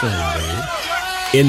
Sunday. In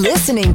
listening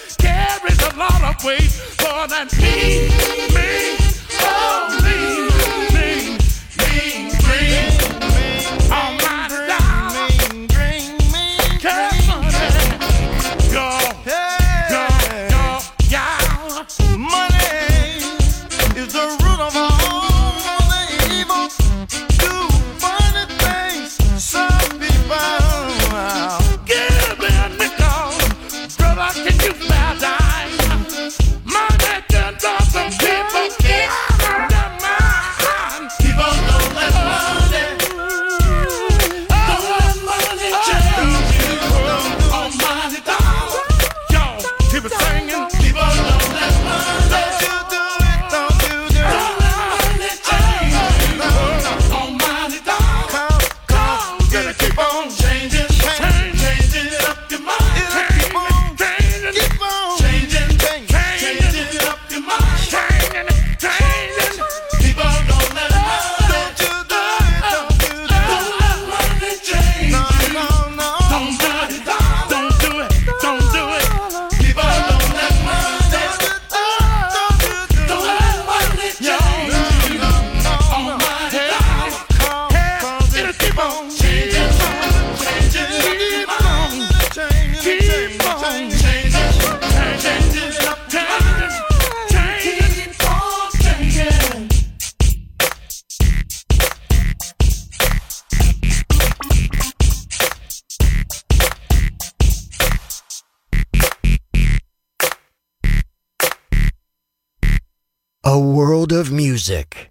this carries a lot of weight, more than me, oh me, green, all my dollar, cash, y'all, money is the root of all the evil, do funny things, some people. A world of music,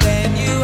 When you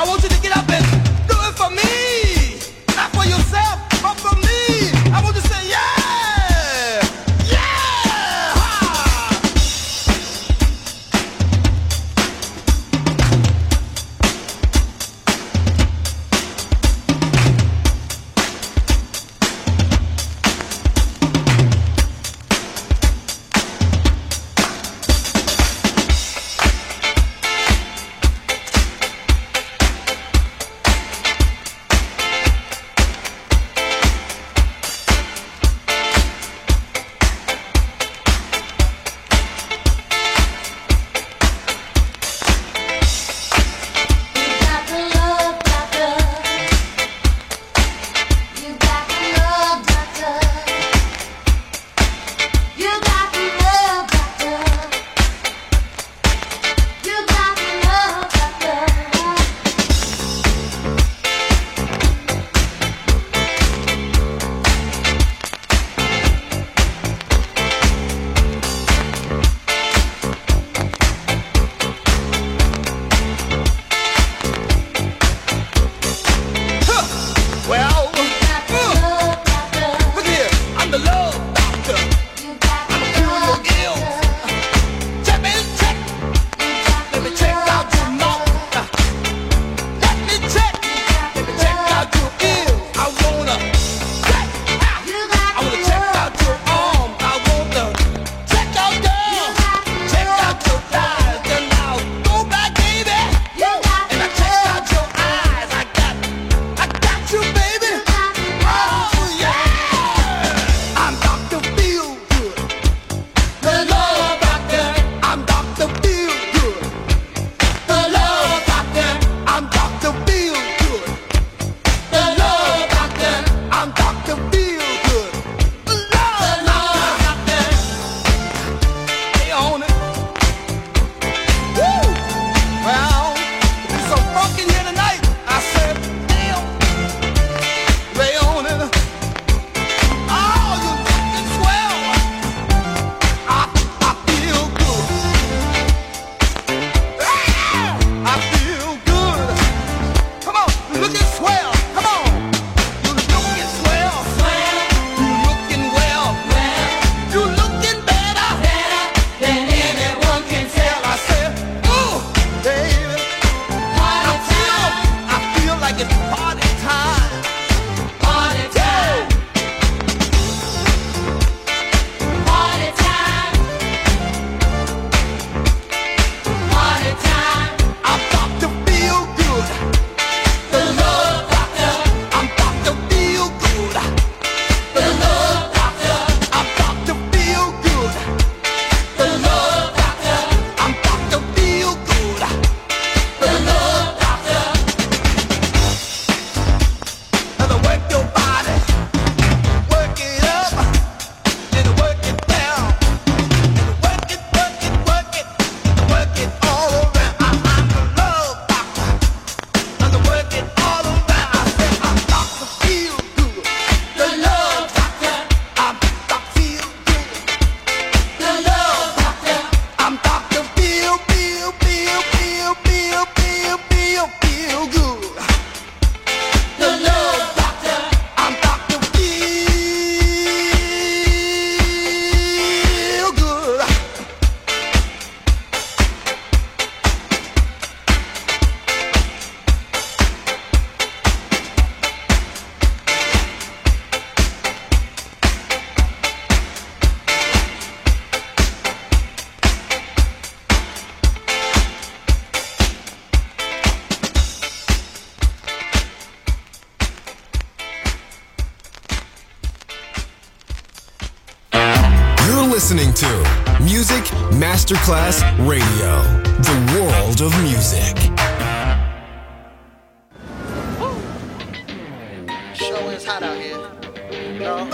I want you to get up and do it for me. Not for yourself, but for me. I want you to say yeah. Listening to Music Masterclass Radio, the world of music. Show is hot out here. No,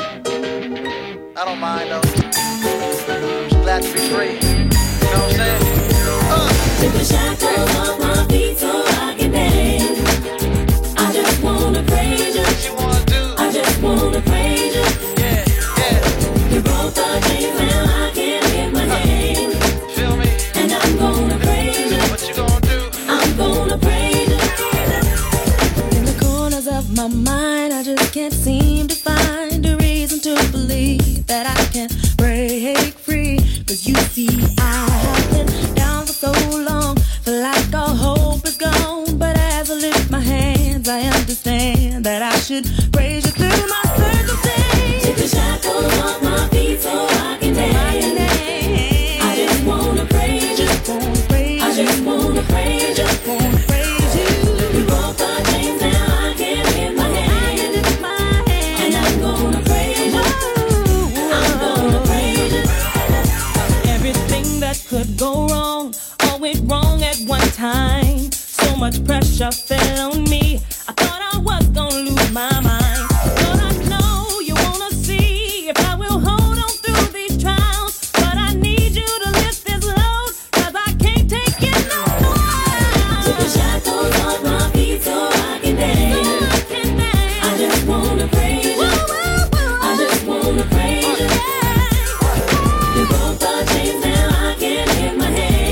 I don't mind though. Just glad to be free. You know what I'm saying? Take a shot, girl, on my feet so I can dance. I just wanna praise you. What you wanna do? I just wanna praise you. You broke the game and I can't hear my name. Feel me? And I'm gonna praise you. What you gonna do? I'm gonna praise you. my mind, I just can't seem to find a reason to believe that I can break free. Cause you see, I have been down for so long, feel like all hope is gone. But as I lift my hands, I understand that I should praise you through my circumstance. Take the shackles off my feet so I can dance. I just wanna praise you, I just wanna praise you, time. So much pressure fell on me. I thought I was gonna lose my mind. But I know you wanna see if I will hold on through these trials. But I need you to lift this load, cause I can't take it no more. Took the shackles off my feet so I can dance. I just wanna praise you. I just wanna praise you. You broke the chains, now I can lift my hands.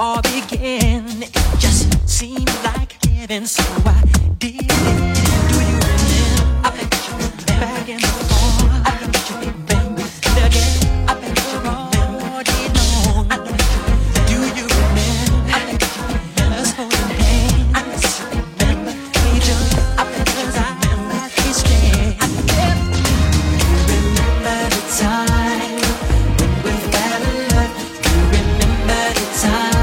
All began, it just seemed like heaven, so I did it. Do you remember? I bet you remember back in the fall. I bet you remember again. I bet you remember it all. Do you remember? I bet you remember us holding hands. I bet you remember each other. I bet you remember his name. Do you remember the time when we fell in love? Do you remember the time?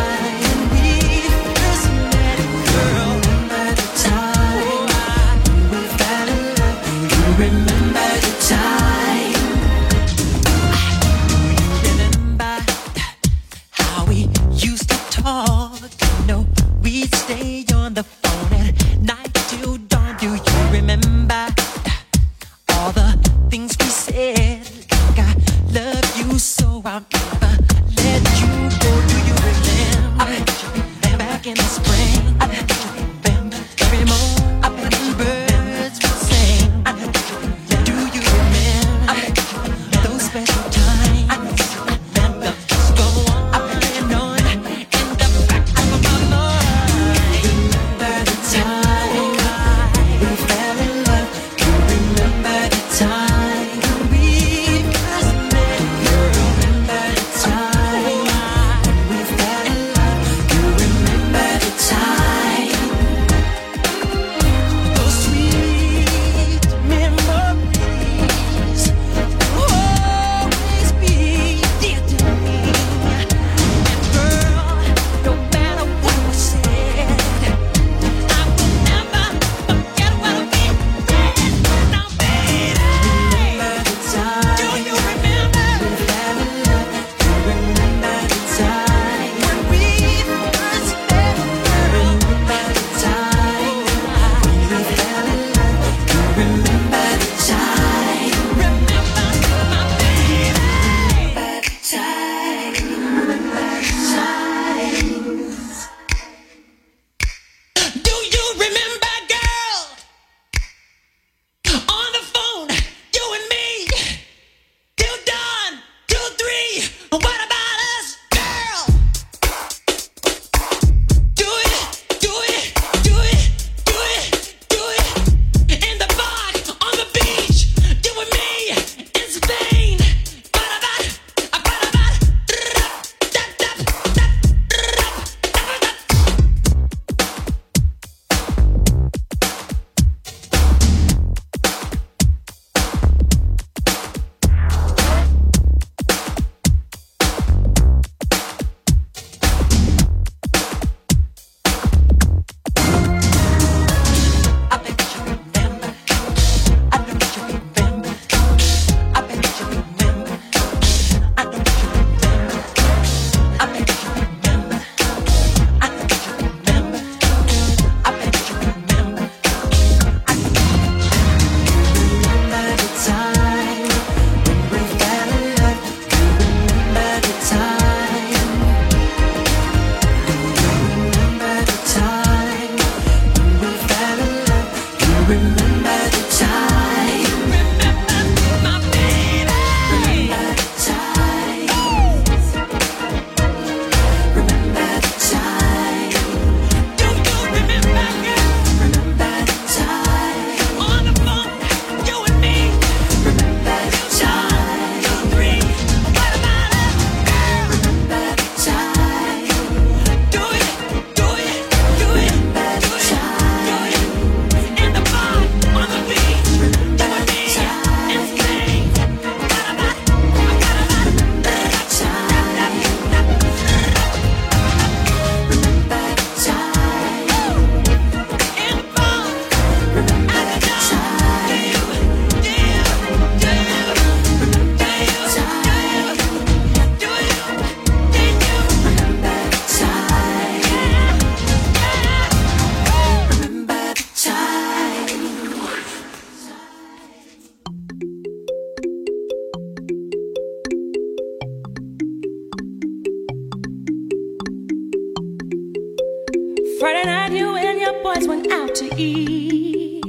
boys went out to eat.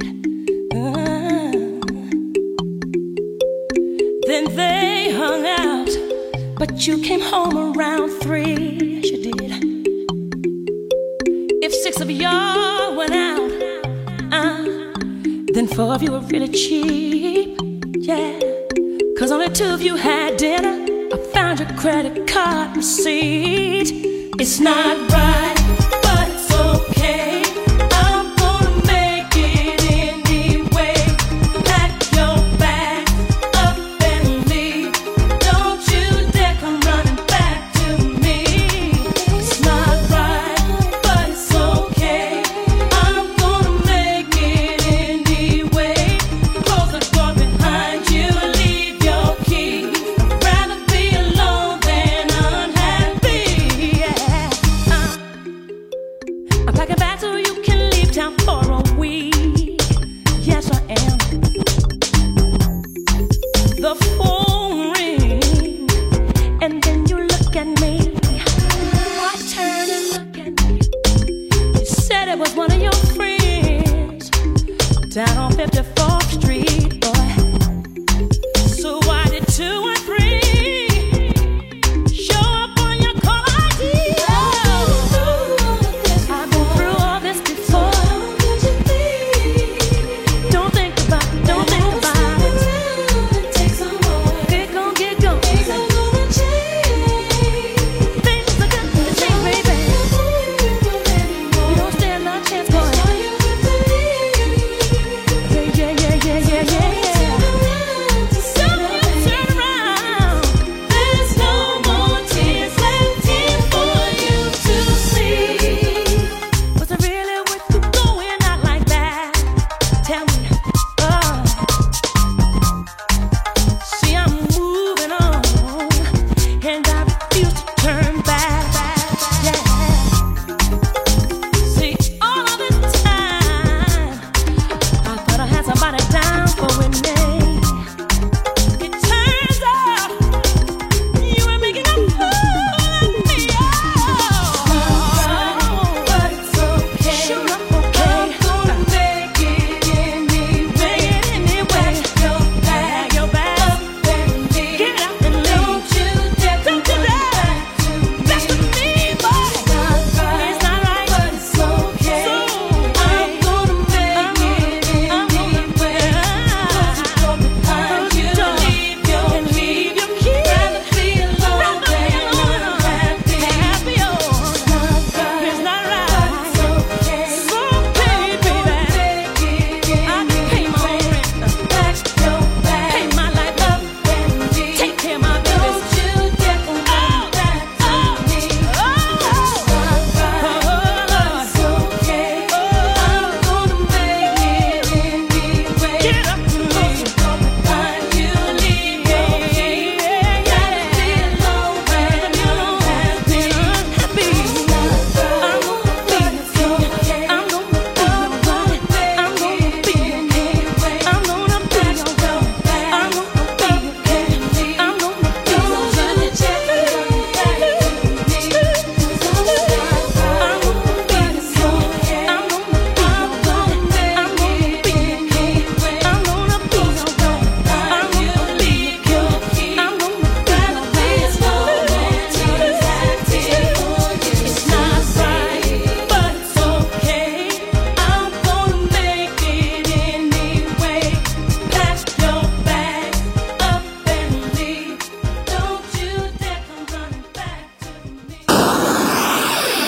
Then they hung out, but you came home around 3. Yes, you did. If 6 of y'all went out, then 4 of you were really cheap. Yeah, 'cause only 2 of you had dinner. I found your credit card receipt. It's not right.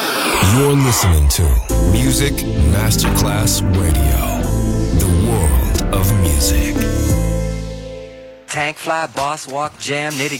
You're listening to Music Masterclass Radio, the world of music. Tank, fly, boss, walk, jam, nitty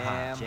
Time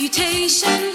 reputation.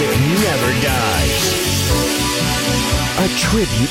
music never dies. A tribute